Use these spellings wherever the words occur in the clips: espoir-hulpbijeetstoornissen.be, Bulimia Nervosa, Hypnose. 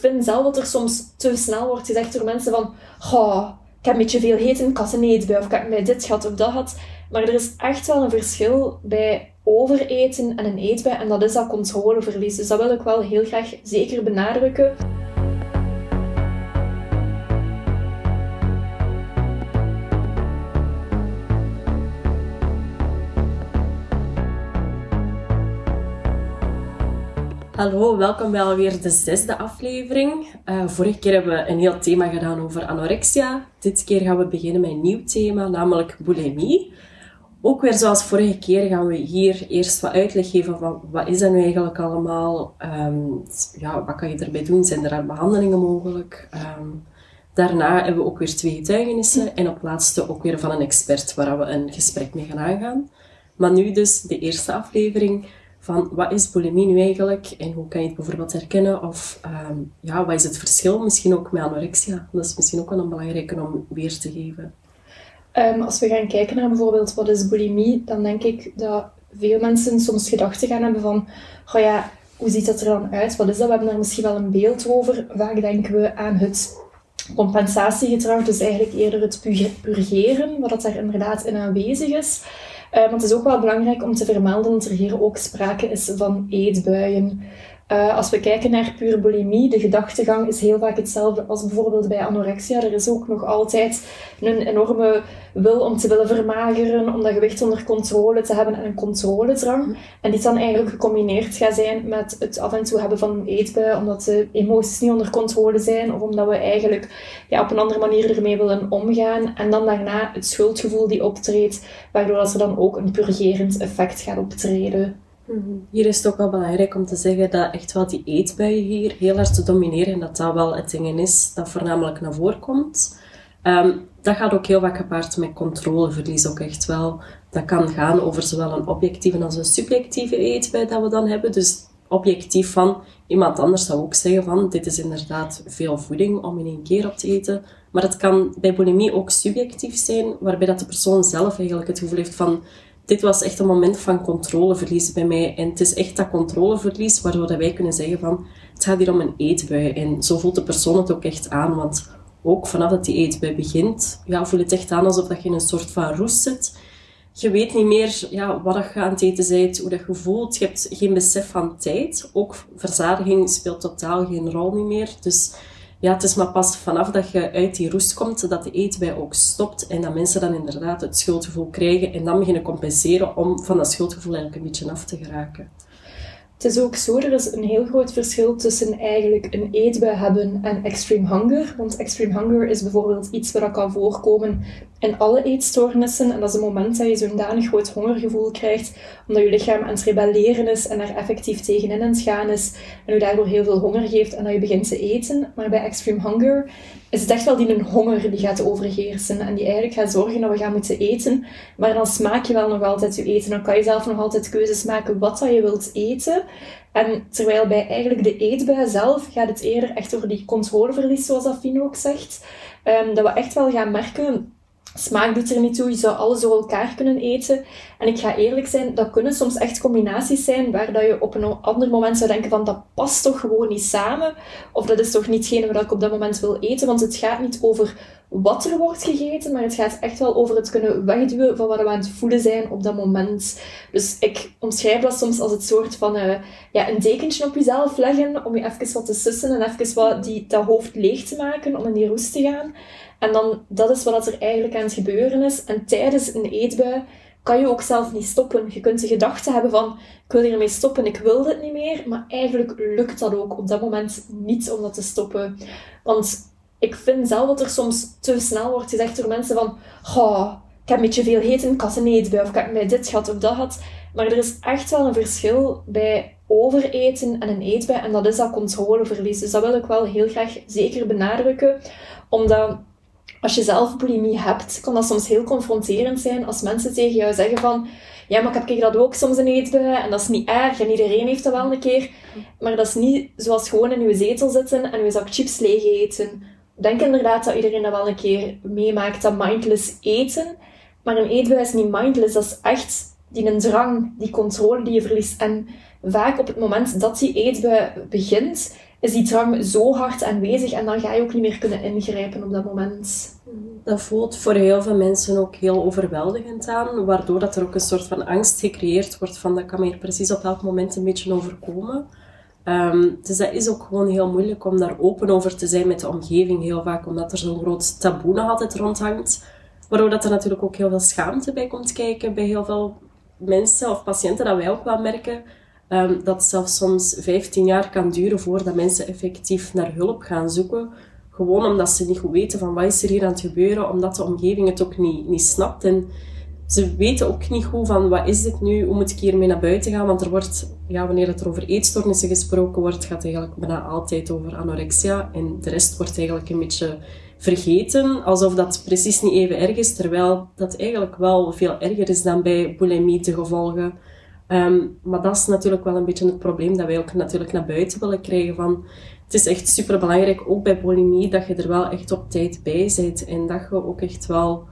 vind zelf dat er soms te snel wordt gezegd door mensen van oh, ik heb een beetje veel gegeten, ik had een eetbui, of ik heb mij dit gehad of dat gehad. Maar er is echt wel een verschil bij overeten en een eetbui, en dat is dat controleverlies. Dus dat wil ik wel heel graag zeker benadrukken. Hallo, welkom bij alweer de 6e aflevering. Vorige keer hebben we een heel thema gedaan over anorexia. Dit keer gaan we beginnen met een nieuw thema, namelijk bulimie. Ook weer zoals vorige keer gaan we hier eerst wat uitleg geven van wat is dat nu eigenlijk allemaal. Wat kan je erbij doen? Zijn er behandelingen mogelijk? Daarna hebben we ook weer 2 getuigenissen en op het laatste ook weer van een expert waar we een gesprek mee gaan aangaan. Maar nu dus de eerste aflevering van wat is bulimie nu eigenlijk en hoe kan je het bijvoorbeeld herkennen of wat is het verschil misschien ook met anorexia? Dat is misschien ook wel een belangrijke om weer te geven. Als we gaan kijken naar bijvoorbeeld wat is bulimie, dan denk ik dat veel mensen soms gedachten gaan hebben van oh ja, hoe ziet dat er dan uit? Wat is dat? We hebben daar misschien wel een beeld over. Vaak denken we aan het compensatiegedrag, dus eigenlijk eerder het purgeren, wat daar inderdaad in aanwezig is. Maar het is ook wel belangrijk om te vermelden dat er hier ook sprake is van eetbuien. Als we kijken naar puur bulimie, de gedachtegang is heel vaak hetzelfde als bijvoorbeeld bij anorexia. Er is ook nog altijd een enorme wil om te willen vermageren, om dat gewicht onder controle te hebben en een controledrang. En die dan eigenlijk gecombineerd gaat zijn met het af en toe hebben van een eetbui, omdat de emoties niet onder controle zijn of omdat we eigenlijk op een andere manier ermee willen omgaan. En dan daarna het schuldgevoel die optreedt, waardoor dat er dan ook een purgerend effect gaat optreden. Hier is het ook wel belangrijk om te zeggen dat echt wel die eetbuien hier heel hard te domineren en dat dat wel het ding is dat voornamelijk naar voren komt. Dat gaat ook heel vaak gepaard met controleverlies ook echt wel. Dat kan gaan over zowel een objectieve als een subjectieve eetbui dat we dan hebben. Dus objectief van iemand anders zou ook zeggen van dit is inderdaad veel voeding om in één keer op te eten. Maar het kan bij bulimie ook subjectief zijn, waarbij dat de persoon zelf eigenlijk het gevoel heeft van dit was echt een moment van controleverlies bij mij. En het is echt dat controleverlies waardoor wij kunnen zeggen van het gaat hier om een eetbui. En zo voelt de persoon het ook echt aan. Want ook vanaf dat die eetbui begint, voel je het echt aan alsof je in een soort van roest zit. Je weet niet meer wat je aan het eten bent, hoe dat je voelt. Je hebt geen besef van tijd. Ook verzadiging speelt totaal geen rol niet meer. Dus het is maar pas vanaf dat je uit die roest komt, dat de eetbui ook stopt en dat mensen dan inderdaad het schuldgevoel krijgen en dan beginnen compenseren om van dat schuldgevoel eigenlijk een beetje af te geraken. Het is ook zo, er is een heel groot verschil tussen eigenlijk een eetbui hebben en extreme hunger. Want extreme hunger is bijvoorbeeld iets wat kan voorkomen in alle eetstoornissen. En dat is het moment dat je zo'n danig groot hongergevoel krijgt, omdat je lichaam aan het rebelleren is en daar effectief tegenin aan het gaan is. En je daardoor heel veel honger geeft en dat je begint te eten. Maar bij extreme hunger is het echt wel die een honger die gaat overheersen en die eigenlijk gaat zorgen dat we gaan moeten eten. Maar dan smaak je wel nog altijd je eten. Dan kan je zelf nog altijd keuzes maken wat dat je wilt eten. En terwijl bij eigenlijk de eetbui zelf gaat het eerder echt over die controleverlies, zoals dat Fien ook zegt. Dat we echt wel gaan merken, smaak doet er niet toe, je zou alles door elkaar kunnen eten. En ik ga eerlijk zijn, dat kunnen soms echt combinaties zijn waar dat je op een ander moment zou denken van dat past toch gewoon niet samen. Of dat is toch niet hetgene wat ik op dat moment wil eten, want het gaat niet over wat er wordt gegeten, maar het gaat echt wel over het kunnen wegduwen van wat we aan het voelen zijn op dat moment. Dus ik omschrijf dat soms als het soort van een dekentje op jezelf leggen, om je even wat te sussen en even wat dat hoofd leeg te maken, om in die roest te gaan. En dan, dat is wat er eigenlijk aan het gebeuren is. En tijdens een eetbui kan je ook zelf niet stoppen. Je kunt de gedachte hebben van, ik wil hiermee stoppen, ik wil dit niet meer. Maar eigenlijk lukt dat ook op dat moment niet om dat te stoppen. Want ik vind zelf dat er soms te snel wordt gezegd door mensen van oh, ik heb een beetje veel gegeten, ik had een eetbui, of ik heb mij dit gehad of dat gehad. Maar er is echt wel een verschil bij overeten en een eetbui. En dat is dat controleverlies. Dus dat wil ik wel heel graag zeker benadrukken. Omdat als je zelf bulimie hebt, kan dat soms heel confronterend zijn als mensen tegen jou zeggen van ja, maar ik heb dat ook soms een eetbui en dat is niet erg en iedereen heeft dat wel een keer. Maar dat is niet zoals gewoon in je zetel zitten en je zak chips leeg eten. Ik denk inderdaad dat iedereen dat wel een keer meemaakt, dat mindless eten. Maar een eetbui is niet mindless, dat is echt die drang, die controle die je verliest. En vaak op het moment dat die eetbui begint, is die drang zo hard aanwezig en dan ga je ook niet meer kunnen ingrijpen op dat moment. Dat voelt voor heel veel mensen ook heel overweldigend aan, waardoor dat er ook een soort van angst gecreëerd wordt van dat kan me hier precies op elk moment een beetje overkomen. Dus dat is ook gewoon heel moeilijk om daar open over te zijn met de omgeving heel vaak, omdat er zo'n groot taboe nog altijd rondhangt. Waardoor dat er natuurlijk ook heel veel schaamte bij komt kijken bij heel veel mensen of patiënten, dat wij ook wel merken. Dat het zelfs soms 15 jaar kan duren voordat mensen effectief naar hulp gaan zoeken. Gewoon omdat ze niet goed weten van wat is er hier aan het gebeuren, omdat de omgeving het ook niet snapt. En ze weten ook niet goed van wat is dit nu, hoe moet ik hiermee naar buiten gaan. Want er wordt, wanneer het over eetstoornissen gesproken wordt, gaat het eigenlijk bijna altijd over anorexia. En de rest wordt eigenlijk een beetje vergeten, alsof dat precies niet even erg is. Terwijl dat eigenlijk wel veel erger is dan bij bulimie te gevolgen. Maar dat is natuurlijk wel een beetje het probleem dat wij ook natuurlijk naar buiten willen krijgen. Van, het is echt superbelangrijk, ook bij bulimie, dat je er wel echt op tijd bij bent. En dat je ook echt wel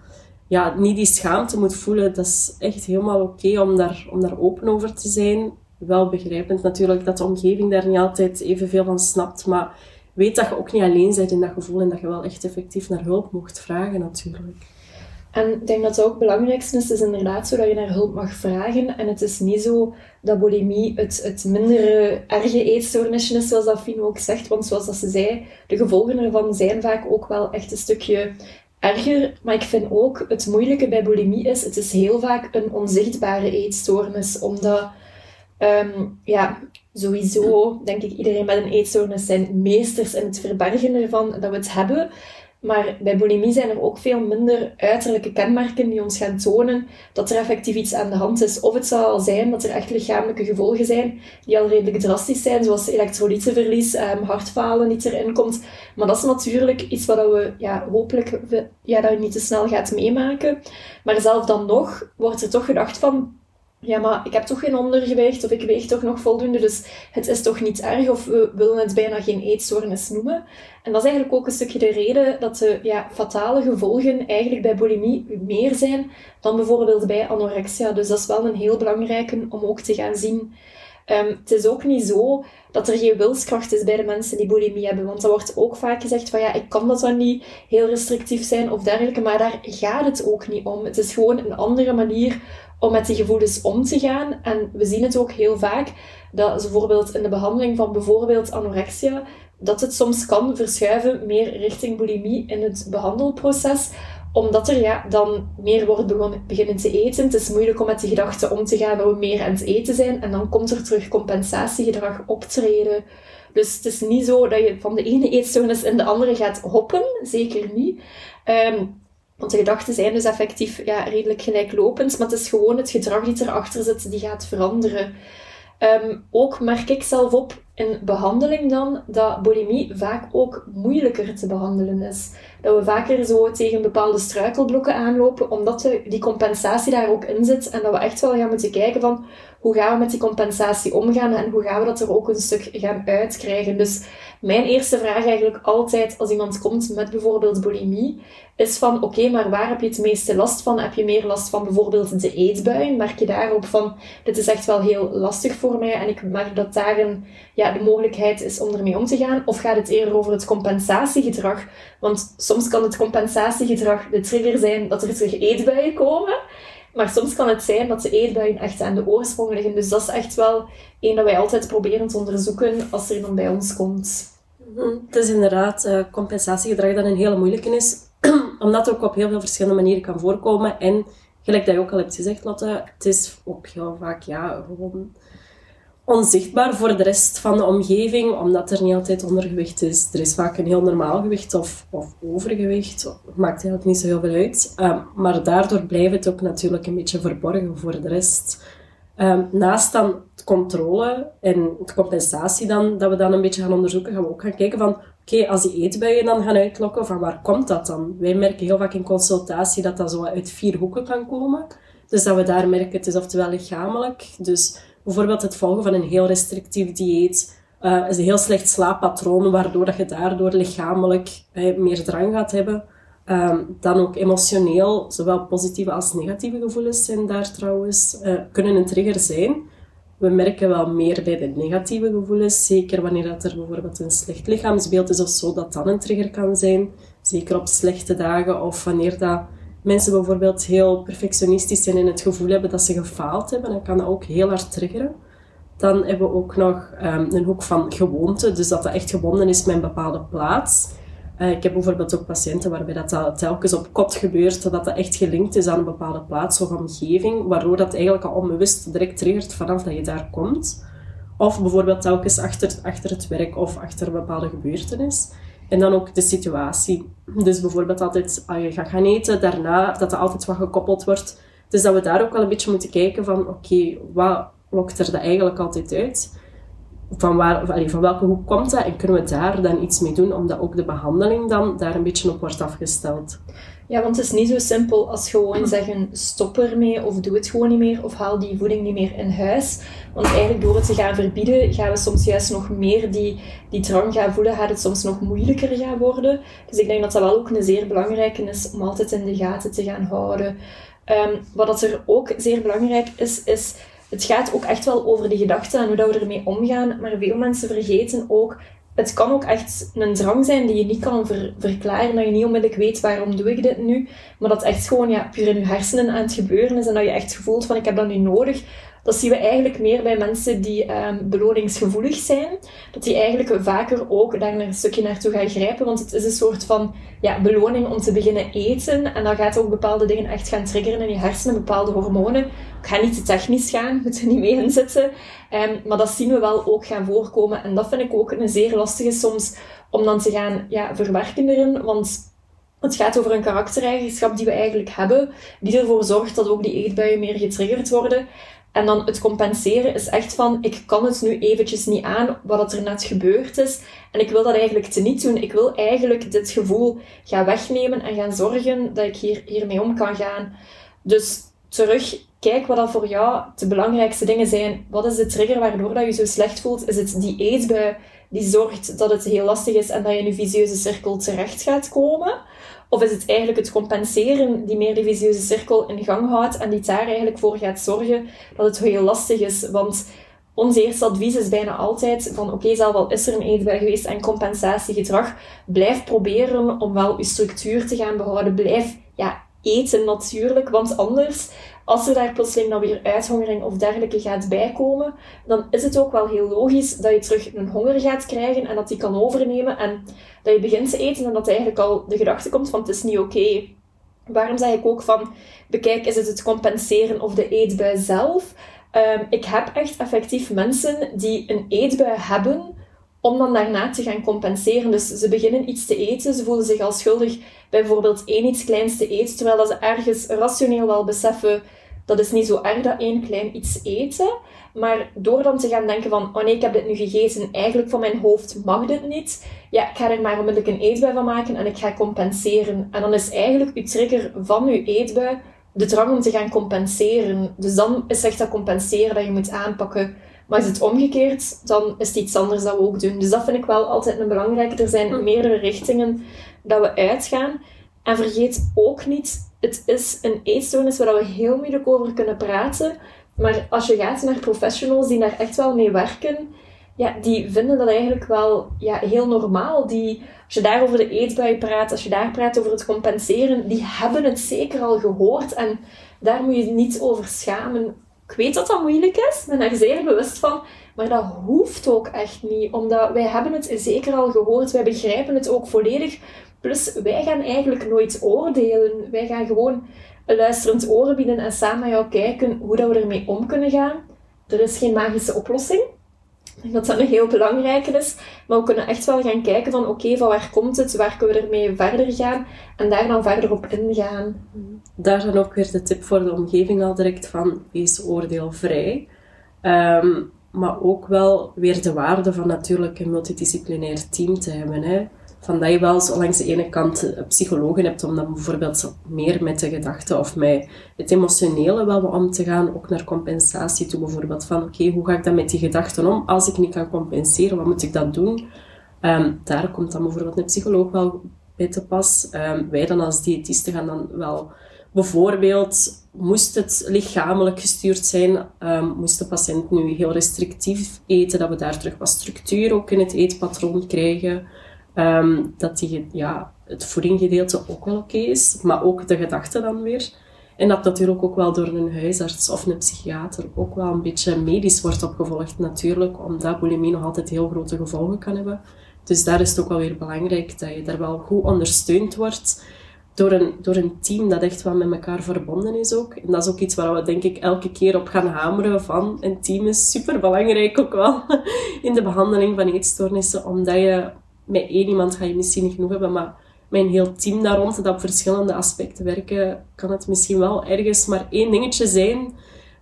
niet die schaamte moet voelen. Dat is echt helemaal oké om daar open over te zijn. Wel begrijpend natuurlijk dat de omgeving daar niet altijd evenveel van snapt. Maar weet dat je ook niet alleen bent in dat gevoel en dat je wel echt effectief naar hulp mocht vragen natuurlijk. En ik denk dat het ook belangrijkste is, het is inderdaad zo dat je naar hulp mag vragen. En het is niet zo dat bulimie het mindere erge eetstoornisje is, zoals dat Fien ook zegt. Want zoals dat ze zei, de gevolgen ervan zijn vaak ook wel echt een stukje erger. Maar ik vind ook, het moeilijke bij bulimie is, het is heel vaak een onzichtbare eetstoornis. Omdat, sowieso, denk ik, iedereen met een eetstoornis zijn meesters in het verbergen ervan dat we het hebben. Maar bij bulimie zijn er ook veel minder uiterlijke kenmerken die ons gaan tonen dat er effectief iets aan de hand is. Of het zal al zijn dat er echt lichamelijke gevolgen zijn die al redelijk drastisch zijn, zoals elektrolytenverlies, hartfalen die erin komt. Maar dat is natuurlijk iets wat we hopelijk dat je niet te snel gaat meemaken. Maar zelf dan nog wordt er toch gedacht van, ja, maar ik heb toch geen ondergewicht of ik weeg toch nog voldoende, dus het is toch niet erg of we willen het bijna geen eetstoornis noemen. En dat is eigenlijk ook een stukje de reden dat de fatale gevolgen eigenlijk bij bulimie meer zijn dan bijvoorbeeld bij anorexia. Dus dat is wel een heel belangrijke om ook te gaan zien. Het is ook niet zo dat er geen wilskracht is bij de mensen die bulimie hebben. Want er wordt ook vaak gezegd van ik kan dat dan niet, heel restrictief zijn of dergelijke. Maar daar gaat het ook niet om. Het is gewoon een andere manier om met die gevoelens om te gaan. En we zien het ook heel vaak dat bijvoorbeeld in de behandeling van bijvoorbeeld anorexia, dat het soms kan verschuiven meer richting bulimie in het behandelproces. Omdat er dan meer wordt beginnen te eten. Het is moeilijk om met die gedachte om te gaan dat we meer aan het eten zijn. En dan komt er terug compensatiegedrag optreden. Dus het is niet zo dat je van de ene eetstoornis in de andere gaat hoppen. Zeker niet. Want de gedachten zijn dus effectief redelijk gelijklopend. Maar het is gewoon het gedrag die erachter zit, die gaat veranderen. Ook merk ik zelf op in behandeling dan dat bulimie vaak ook moeilijker te behandelen is. Dat we vaker zo tegen bepaalde struikelblokken aanlopen, omdat die compensatie daar ook in zit. En dat we echt wel gaan moeten kijken van hoe gaan we met die compensatie omgaan en hoe gaan we dat er ook een stuk gaan uitkrijgen. Dus mijn eerste vraag eigenlijk altijd als iemand komt met bijvoorbeeld bulimie, is van oké, maar waar heb je het meeste last van? Heb je meer last van bijvoorbeeld de eetbuien? Merk je daarop van dit is echt wel heel lastig voor mij en ik merk dat daarin de mogelijkheid is om ermee om te gaan? Of gaat het eerder over het compensatiegedrag? Want soms kan het compensatiegedrag de trigger zijn dat er terug eetbuien komen. Maar soms kan het zijn dat de eetbuien echt aan de oorsprong liggen. Dus dat is echt wel één dat wij altijd proberen te onderzoeken als er iemand bij ons komt. Het is inderdaad compensatiegedrag dat een hele moeilijke is. Omdat het ook op heel veel verschillende manieren kan voorkomen. En gelijk dat je ook al hebt gezegd, Lotte, het is ook heel vaak gewoon onzichtbaar voor de rest van de omgeving, omdat er niet altijd ondergewicht is. Er is vaak een heel normaal gewicht of overgewicht. Het maakt eigenlijk niet zo heel veel uit. Maar daardoor blijft het ook natuurlijk een beetje verborgen voor de rest. Naast dan de controle en de compensatie dan, dat we dan een beetje gaan onderzoeken, gaan we ook gaan kijken van oké, als die eetbuien dan gaan uitlokken, van waar komt dat dan? Wij merken heel vaak in consultatie dat dat zo uit 4 hoeken kan komen. Dus dat we daar merken, het is oftewel lichamelijk. Dus bijvoorbeeld het volgen van een heel restrictief dieet, is een heel slecht slaappatroon, waardoor dat je daardoor lichamelijk meer drang gaat hebben. Dan ook emotioneel, zowel positieve als negatieve gevoelens zijn daar trouwens, kunnen een trigger zijn. We merken wel meer bij de negatieve gevoelens, zeker wanneer dat er bijvoorbeeld een slecht lichaamsbeeld is of zo, dat dan een trigger kan zijn. Zeker op slechte dagen of wanneer dat mensen bijvoorbeeld heel perfectionistisch zijn en het gevoel hebben dat ze gefaald hebben, dan kan dat ook heel hard triggeren. Dan hebben we ook nog een hoek van gewoonte, dus dat dat echt gebonden is met een bepaalde plaats. Ik heb bijvoorbeeld ook patiënten waarbij dat telkens op kot gebeurt, dat dat echt gelinkt is aan een bepaalde plaats of omgeving, waardoor dat eigenlijk al onbewust direct triggert vanaf dat je daar komt. Of bijvoorbeeld telkens achter het werk of achter een bepaalde gebeurtenis. En dan ook de situatie. Dus bijvoorbeeld altijd, als je gaat gaan eten, daarna, dat er altijd wat gekoppeld wordt. Dus dat we daar ook wel een beetje moeten kijken van, oké, wat lokt er dat eigenlijk altijd uit? Van welke hoek komt dat en kunnen we daar dan iets mee doen, omdat ook de behandeling dan daar een beetje op wordt afgesteld. Ja, want het is niet zo simpel als gewoon zeggen stop ermee of doe het gewoon niet meer of haal die voeding niet meer in huis. Want eigenlijk door het te gaan verbieden gaan we soms juist nog meer die drang gaan voelen, gaat het soms nog moeilijker gaan worden. Dus ik denk dat dat wel ook een zeer belangrijke is om altijd in de gaten te gaan houden. Wat er ook zeer belangrijk is... Het gaat ook echt wel over de gedachten en hoe dat we ermee omgaan. Maar veel mensen vergeten ook... Het kan ook echt een drang zijn die je niet kan verklaren. Dat je niet onmiddellijk weet waarom doe ik dit nu. Maar dat echt gewoon puur in je hersenen aan het gebeuren is. En dat je echt voelt van ik heb dat nu nodig. Dat zien we eigenlijk meer bij mensen die beloningsgevoelig zijn. Dat die eigenlijk vaker ook daar een stukje naartoe gaan grijpen. Want het is een soort van beloning om te beginnen eten. En dan gaat ook bepaalde dingen echt gaan triggeren in je hersenen. Bepaalde hormonen. Ik ga niet te technisch gaan. Je moet er niet mee in zitten. Maar dat zien we wel ook gaan voorkomen. En dat vind ik ook een zeer lastige soms. Om dan te gaan verwerken erin. Want... Het gaat over een karaktereigenschap die we eigenlijk hebben, die ervoor zorgt dat ook die eetbuien meer getriggerd worden. En dan het compenseren is echt van, ik kan het nu eventjes niet aan wat er net gebeurd is. En ik wil dat eigenlijk teniet doen. Ik wil eigenlijk dit gevoel gaan wegnemen en gaan zorgen dat ik hiermee om kan gaan. Dus terug, kijk wat dat voor jou de belangrijkste dingen zijn. Wat is de trigger waardoor dat je zo slecht voelt? Is het die eetbui die zorgt dat het heel lastig is en dat je in een vicieuze cirkel terecht gaat komen? Of is het eigenlijk het compenseren die meer de vicieuze cirkel in gang houdt en die daar eigenlijk voor gaat zorgen dat het heel lastig is? Want ons eerste advies is bijna altijd van oké, zelf al is er een eetbui geweest en compensatiegedrag, blijf proberen om wel je structuur te gaan behouden. Blijf eten natuurlijk, want anders, als er daar plotseling dan weer uithongering of dergelijke gaat bijkomen, dan is het ook wel heel logisch dat je terug een honger gaat krijgen en dat die kan overnemen en dat je begint te eten en dat eigenlijk al de gedachte komt van het is niet oké. Waarom zeg ik ook van, bekijk, is het compenseren of de eetbui zelf? Ik heb echt effectief mensen die een eetbui hebben, om dan daarna te gaan compenseren. Dus ze beginnen iets te eten, ze voelen zich al schuldig bij bijvoorbeeld één iets kleins te eten, terwijl ze ergens rationeel wel beseffen, dat is niet zo erg dat één klein iets eten. Maar door dan te gaan denken van, oh nee, ik heb dit nu gegeten, eigenlijk van mijn hoofd mag dit niet. Ja, ik ga er maar onmiddellijk een eetbui van maken en ik ga compenseren. En dan is eigenlijk uw trigger van uw eetbui de drang om te gaan compenseren. Dus dan is echt dat compenseren dat je moet aanpakken. Maar is het omgekeerd, dan is het iets anders dat we ook doen. Dus dat vind ik wel altijd een belangrijke. Er zijn meerdere richtingen dat we uitgaan. En vergeet ook niet, het is een eetstoornis waar we heel moeilijk over kunnen praten. Maar als je gaat naar professionals die daar echt wel mee werken, die vinden dat eigenlijk wel heel normaal. Als je daar over de eetbui praat, als je daar praat over het compenseren, die hebben het zeker al gehoord. En daar moet je niet over schamen. Ik weet dat dat moeilijk is, ben daar zeer bewust van, maar dat hoeft ook echt niet, omdat wij hebben het zeker al gehoord, wij begrijpen het ook volledig, plus wij gaan eigenlijk nooit oordelen, wij gaan gewoon een luisterend oor bieden en samen met jou kijken hoe dat we ermee om kunnen gaan. Er is geen magische oplossing, ik denk dat dat een heel belangrijke is, maar we kunnen echt wel gaan kijken van oké, van waar komt het, waar kunnen we ermee verder gaan en daar dan verder op ingaan. Daar dan ook weer de tip voor de omgeving al direct van, wees oordeelvrij. Maar ook wel weer de waarde van natuurlijk een multidisciplinair team te hebben. Hè. Van dat je wel zo langs de ene kant psychologen hebt om dan bijvoorbeeld meer met de gedachten of met het emotionele wel om te gaan. Ook naar compensatie toe bijvoorbeeld. Van oké, hoe ga ik dan met die gedachten om? Als ik niet kan compenseren, wat moet ik dan doen? Daar komt dan bijvoorbeeld een psycholoog wel bij te pas. Wij dan als diëtisten gaan dan wel Bijvoorbeeld, moest het lichamelijk gestuurd zijn, moest de patiënt nu heel restrictief eten, dat we daar terug wat structuur ook in het eetpatroon krijgen. Dat het voedinggedeelte ook wel oké is, maar ook de gedachten dan weer. En dat natuurlijk ook wel door een huisarts of een psychiater ook wel een beetje medisch wordt opgevolgd natuurlijk, omdat bulimie nog altijd heel grote gevolgen kan hebben. Dus daar is het ook wel weer belangrijk dat je daar wel goed ondersteund wordt door een team dat echt wel met elkaar verbonden is ook. En dat is ook iets waar we denk ik elke keer op gaan hameren van. Een team is superbelangrijk ook wel in de behandeling van eetstoornissen, omdat je met één iemand ga je misschien niet genoeg hebben, maar met een heel team daar rond dat op verschillende aspecten werken, kan het misschien wel ergens maar één dingetje zijn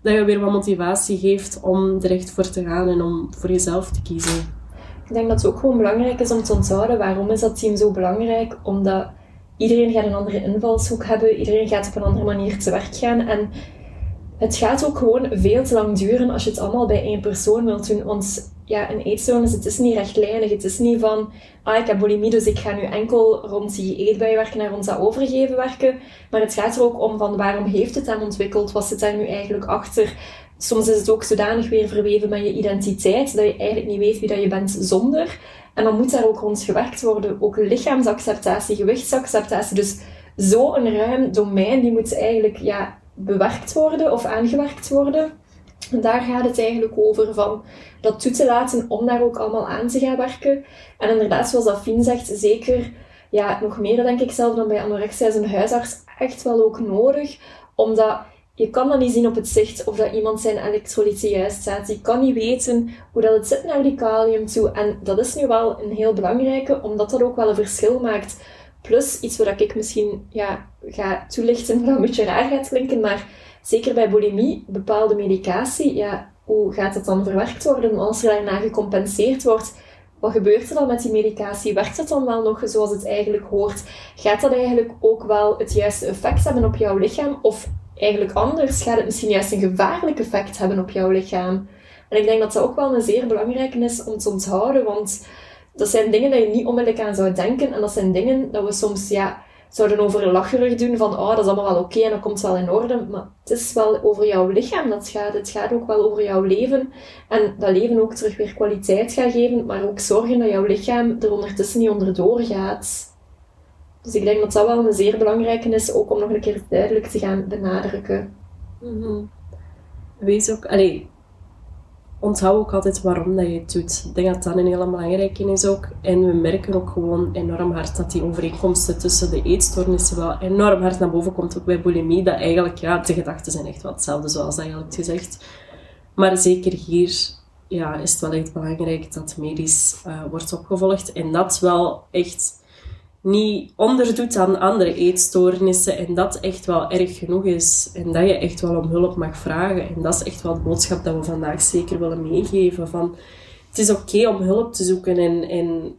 dat je weer wat motivatie geeft om er echt voor te gaan en om voor jezelf te kiezen. Ik denk dat het ook gewoon belangrijk is om te onthouden. Waarom is dat team zo belangrijk? Omdat iedereen gaat een andere invalshoek hebben, iedereen gaat op een andere manier te werk gaan en het gaat ook gewoon veel te lang duren als je het allemaal bij één persoon wilt doen, want ja, een eetstoornis, het is niet rechtlijnig, het is niet van ik heb bulimie, dus ik ga nu enkel rond die eetbui werken en rond dat overgeven werken, maar het gaat er ook om van waarom heeft het dan ontwikkeld, wat zit daar nu eigenlijk achter? Soms is het ook zodanig weer verweven met je identiteit dat je eigenlijk niet weet wie dat je bent zonder. En dan moet daar ook rond gewerkt worden. Ook lichaamsacceptatie, gewichtsacceptatie. Dus zo'n ruim domein die moet eigenlijk bewerkt worden of aangewerkt worden. En daar gaat het eigenlijk over van dat toe te laten om daar ook allemaal aan te gaan werken. En inderdaad, zoals dat Fien zegt, zeker nog meer denk ik zelf dan bij anorexia is een huisarts echt wel ook nodig. Omdat... je kan dan niet zien op het zicht of dat iemand zijn elektrolyten juist staat. Je kan niet weten hoe dat het zit naar die kalium toe. En dat is nu wel een heel belangrijke, omdat dat ook wel een verschil maakt. Plus, iets waar ik misschien ga toelichten, dat een beetje raar gaat klinken, maar zeker bij bulimie, bepaalde medicatie, hoe gaat dat dan verwerkt worden als er daarna gecompenseerd wordt? Wat gebeurt er dan met die medicatie? Werkt dat dan wel nog zoals het eigenlijk hoort? Gaat dat eigenlijk ook wel het juiste effect hebben op jouw lichaam? Of eigenlijk anders gaat het misschien juist een gevaarlijk effect hebben op jouw lichaam. En ik denk dat dat ook wel een zeer belangrijke is om te onthouden, want dat zijn dingen dat je niet onmiddellijk aan zou denken. En dat zijn dingen dat we soms zouden overlacherig doen, van dat is allemaal wel oké en dat komt wel in orde. Maar het is wel over jouw lichaam dat gaat. Het gaat ook wel over jouw leven. En dat leven ook terug weer kwaliteit gaat geven, maar ook zorgen dat jouw lichaam er ondertussen niet onderdoor gaat. Dus ik denk dat dat wel een zeer belangrijke is, ook om nog een keer duidelijk te gaan benadrukken. Mm-hmm. Wees ook... onthoud ook altijd waarom dat je het doet. Ik denk dat dat een hele belangrijke is ook. En we merken ook gewoon enorm hard dat die overeenkomsten tussen de eetstoornissen wel enorm hard naar boven komt. Ook bij bulimie, dat eigenlijk, de gedachten zijn echt wel hetzelfde zoals eigenlijk gezegd. Maar zeker hier... is het wel echt belangrijk dat medisch wordt opgevolgd. En dat wel echt... niet onderdoet aan andere eetstoornissen en dat echt wel erg genoeg is. En dat je echt wel om hulp mag vragen. En dat is echt wel de boodschap dat we vandaag zeker willen meegeven. Van, het is oké om hulp te zoeken en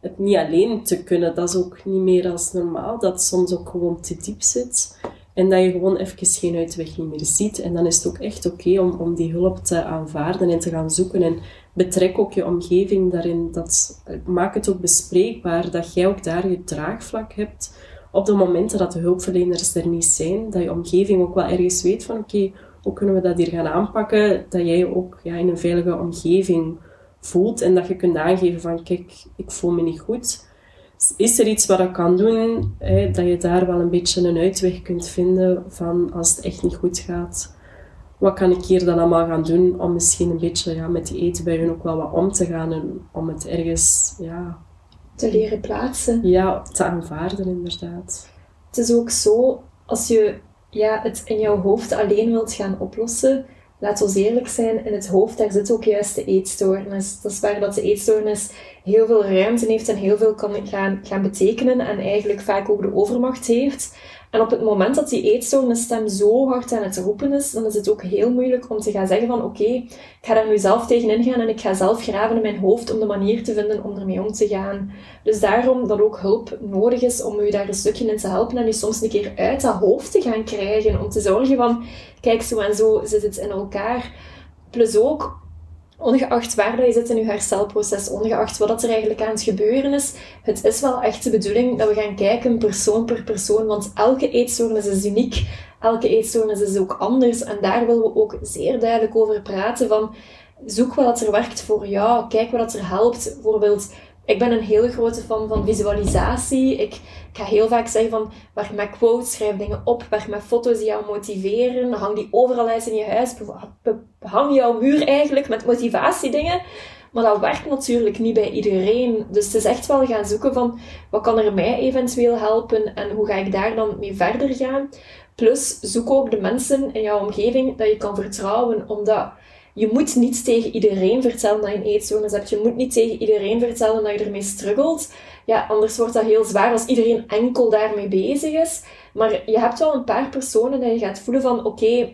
het niet alleen te kunnen. Dat is ook niet meer als normaal. Dat soms ook gewoon te diep zit. En dat je gewoon even geen uitweg niet meer ziet. En dan is het ook echt oké om die hulp te aanvaarden en te gaan zoeken. En betrek ook je omgeving daarin. Maak het ook bespreekbaar dat jij ook daar je draagvlak hebt. Op de momenten dat de hulpverleners er niet zijn. Dat je omgeving ook wel ergens weet van oké, hoe kunnen we dat hier gaan aanpakken. Dat jij ook in een veilige omgeving voelt. En dat je kunt aangeven van kijk, ik voel me niet goed. Is er iets wat ik kan doen, dat je daar wel een beetje een uitweg kunt vinden van als het echt niet goed gaat. Wat kan ik hier dan allemaal gaan doen om misschien een beetje met die eetbuien ook wel wat om te gaan en om het ergens te leren plaatsen. Ja, te aanvaarden inderdaad. Het is ook zo, als je het in jouw hoofd alleen wilt gaan oplossen, laat ons eerlijk zijn, in het hoofd, daar zit ook juist de eetstoornis. Dat is waar dat de eetstoornis heel veel ruimte heeft en heel veel kan gaan betekenen en eigenlijk vaak ook de overmacht heeft. En op het moment dat die eetstoornisstem zo hard aan het roepen is, dan is het ook heel moeilijk om te gaan zeggen van oké, ik ga daar nu zelf tegenin gaan en ik ga zelf graven in mijn hoofd om de manier te vinden om ermee om te gaan. Dus daarom dat ook hulp nodig is om u daar een stukje in te helpen en u soms een keer uit dat hoofd te gaan krijgen om te zorgen van kijk, zo en zo zit het in elkaar. Plus ook Ongeacht waar dat je zit in je herstelproces, ongeacht wat er eigenlijk aan het gebeuren is, het is wel echt de bedoeling dat we gaan kijken persoon per persoon, want elke eetstoornis is uniek, elke eetstoornis is ook anders en daar willen we ook zeer duidelijk over praten van zoek wat er werkt voor jou, kijk wat er helpt. Bijvoorbeeld, ik ben een hele grote fan van visualisatie. Ik ga heel vaak zeggen van, werk met quotes, schrijf dingen op, werk met foto's die jou motiveren, hang die overal uit in je huis, hang jouw muur eigenlijk met motivatiedingen. Maar dat werkt natuurlijk niet bij iedereen. Dus het is echt wel gaan zoeken van, wat kan er mij eventueel helpen en hoe ga ik daar dan mee verder gaan? Plus, zoek ook de mensen in jouw omgeving dat je kan vertrouwen, omdat... Je moet niet tegen iedereen vertellen dat je een eetstoornis hebt. Je moet niet tegen iedereen vertellen dat je ermee struggelt. Ja, anders wordt dat heel zwaar als iedereen enkel daarmee bezig is. Maar je hebt wel een paar personen dat je gaat voelen van... Oké,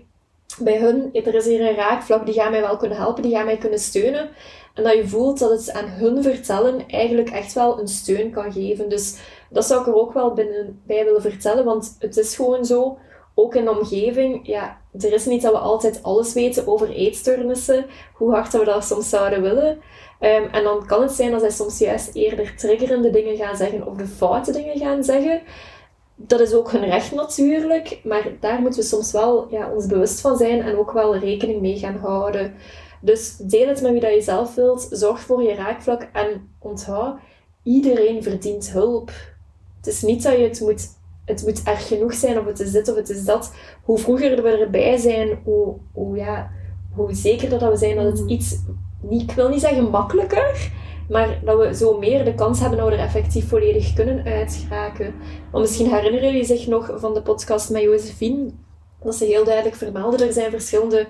bij hun, er is hier een raakvlak, die gaan mij wel kunnen helpen, die gaan mij kunnen steunen. En dat je voelt dat het aan hun vertellen eigenlijk echt wel een steun kan geven. Dus dat zou ik er ook wel bij willen vertellen, want het is gewoon zo... Ook in de omgeving, ja, er is niet dat we altijd alles weten over eetstoornissen, hoe hard we dat soms zouden willen. En dan kan het zijn dat zij soms juist eerder triggerende dingen gaan zeggen of de foute dingen gaan zeggen. Dat is ook hun recht natuurlijk, maar daar moeten we soms wel ons bewust van zijn en ook wel rekening mee gaan houden. Dus deel het met wie dat je zelf wilt, zorg voor je raakvlak en onthoud, iedereen verdient hulp. Het is niet dat je het moet erg genoeg zijn, of het is dit of het is dat. Hoe vroeger we erbij zijn, hoe zekerder dat we zijn dat het iets, ik wil niet zeggen makkelijker, maar dat we zo meer de kans hebben dat we er effectief volledig kunnen uitgeraken. Want misschien herinneren jullie zich nog van de podcast met Josephine, dat ze heel duidelijk vermelden, er zijn verschillende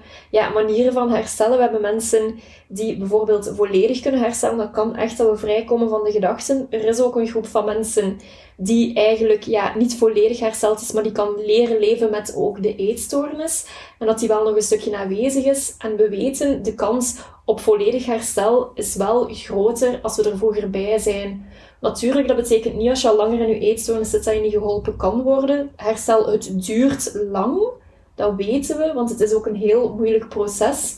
manieren van herstellen. We hebben mensen die bijvoorbeeld volledig kunnen herstellen. Dat kan echt dat we vrijkomen van de gedachten. Er is ook een groep van mensen die eigenlijk niet volledig hersteld is, maar die kan leren leven met ook de eetstoornis. En dat die wel nog een stukje aanwezig is. En we weten, de kans op volledig herstel is wel groter als we er vroeger bij zijn. Natuurlijk, dat betekent niet als je al langer in je eetstoornis zit dat je niet geholpen kan worden. Herstel, het duurt lang. Dat weten we, want het is ook een heel moeilijk proces.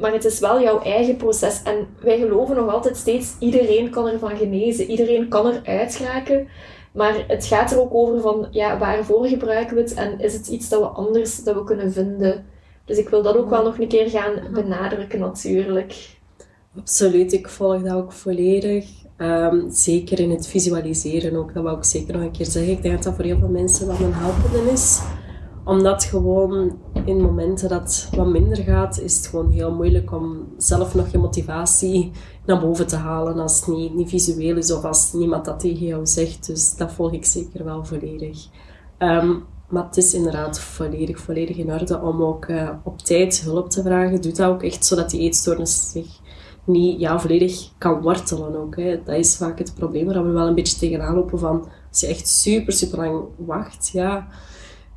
Maar het is wel jouw eigen proces. En wij geloven nog altijd steeds, iedereen kan ervan genezen. Iedereen kan eruit geraken. Maar het gaat er ook over van, waarvoor gebruiken we het? En is het iets dat we anders dat we kunnen vinden? Dus ik wil dat ook wel nog een keer gaan benadrukken natuurlijk. Absoluut, ik volg dat ook volledig. Zeker in het visualiseren ook. Dat wil ik zeker nog een keer zeggen. Ik denk dat dat voor heel veel mensen wel een helpende is. Omdat gewoon in momenten dat het wat minder gaat, is het gewoon heel moeilijk om zelf nog je motivatie naar boven te halen als het niet visueel is of als niemand dat tegen jou zegt. Dus dat volg ik zeker wel volledig. Maar het is inderdaad volledig in orde om ook op tijd hulp te vragen. Doe dat ook echt zodat die eetstoornis zich niet volledig kan wortelen ook. Hè. Dat is vaak het probleem waar we wel een beetje tegenaan lopen van als je echt super lang wacht, Je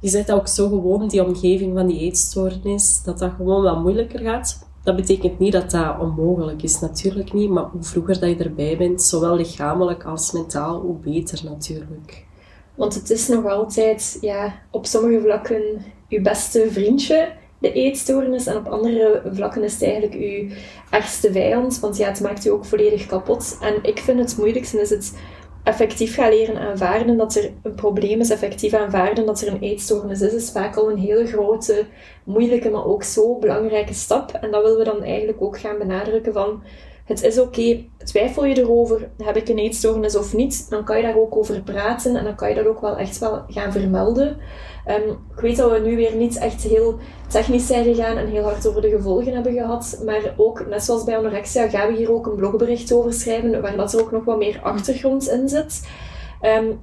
zit ook zo gewoon die omgeving van die eetstoornis, dat dat gewoon wat moeilijker gaat. Dat betekent niet dat dat onmogelijk is, natuurlijk niet. Maar hoe vroeger dat je erbij bent, zowel lichamelijk als mentaal, hoe beter natuurlijk. Want het is nog altijd, op sommige vlakken je beste vriendje, de eetstoornis. En op andere vlakken is het eigenlijk je ergste vijand. Want het maakt je ook volledig kapot. En ik vind het moeilijkste is het... effectief gaan leren aanvaarden dat er een probleem is, effectief aanvaarden dat er een eetstoornis is vaak al een hele grote, moeilijke, maar ook zo belangrijke stap. En dat willen we dan eigenlijk ook gaan benadrukken van, het is oké, twijfel je erover, heb ik een eetstoornis of niet, dan kan je daar ook over praten en dan kan je dat ook wel echt wel gaan vermelden. Ik weet dat we nu weer niet echt heel technisch zijn gegaan en heel hard over de gevolgen hebben gehad, maar ook, net zoals bij anorexia, gaan we hier ook een blogbericht over schrijven waar dat er ook nog wat meer achtergrond in zit.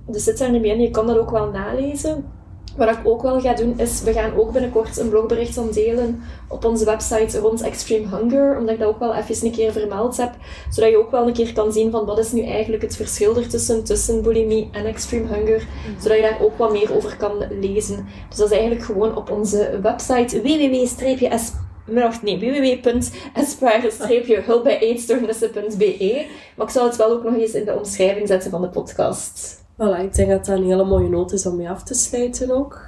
Dus zit daar niet mee in, je kan dat ook wel nalezen. Wat ik ook wel ga doen is, we gaan ook binnenkort een blogbericht dan delen op onze website rond Extreme Hunger, omdat ik dat ook wel even een keer vermeld heb, zodat je ook wel een keer kan zien van wat is nu eigenlijk het verschil tussen bulimie en Extreme Hunger, zodat je daar ook wat meer over kan lezen. Dus dat is eigenlijk gewoon op onze website www.espoir-hulpbijeetstoornissen.be. Maar ik zal het wel ook nog eens in de omschrijving zetten van de podcast. Voilà, ik denk dat dat een hele mooie noot is om mee af te sluiten ook.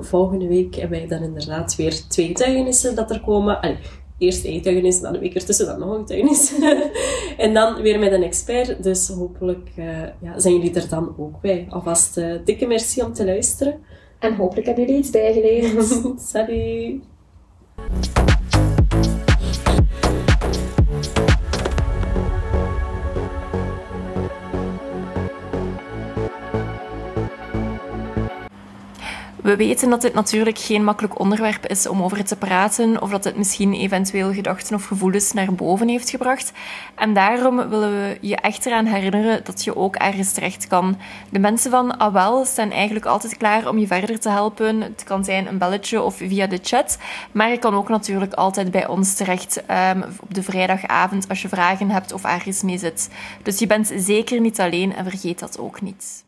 Volgende week hebben wij dan inderdaad weer 2 getuigenissen dat er komen. eerst getuigenis, dan een week ertussen, dan nog een getuigenis. En dan weer met een expert. Dus hopelijk zijn jullie er dan ook bij. Alvast dikke merci om te luisteren. En hopelijk hebben jullie iets bijgeleerd. Salut! We weten dat dit natuurlijk geen makkelijk onderwerp is om over te praten of dat het misschien eventueel gedachten of gevoelens naar boven heeft gebracht. En daarom willen we je echt eraan herinneren dat je ook ergens terecht kan. De mensen van AWEL staan eigenlijk altijd klaar om je verder te helpen. Het kan zijn een belletje of via de chat. Maar je kan ook natuurlijk altijd bij ons terecht op de vrijdagavond als je vragen hebt of ergens mee zit. Dus je bent zeker niet alleen en vergeet dat ook niet.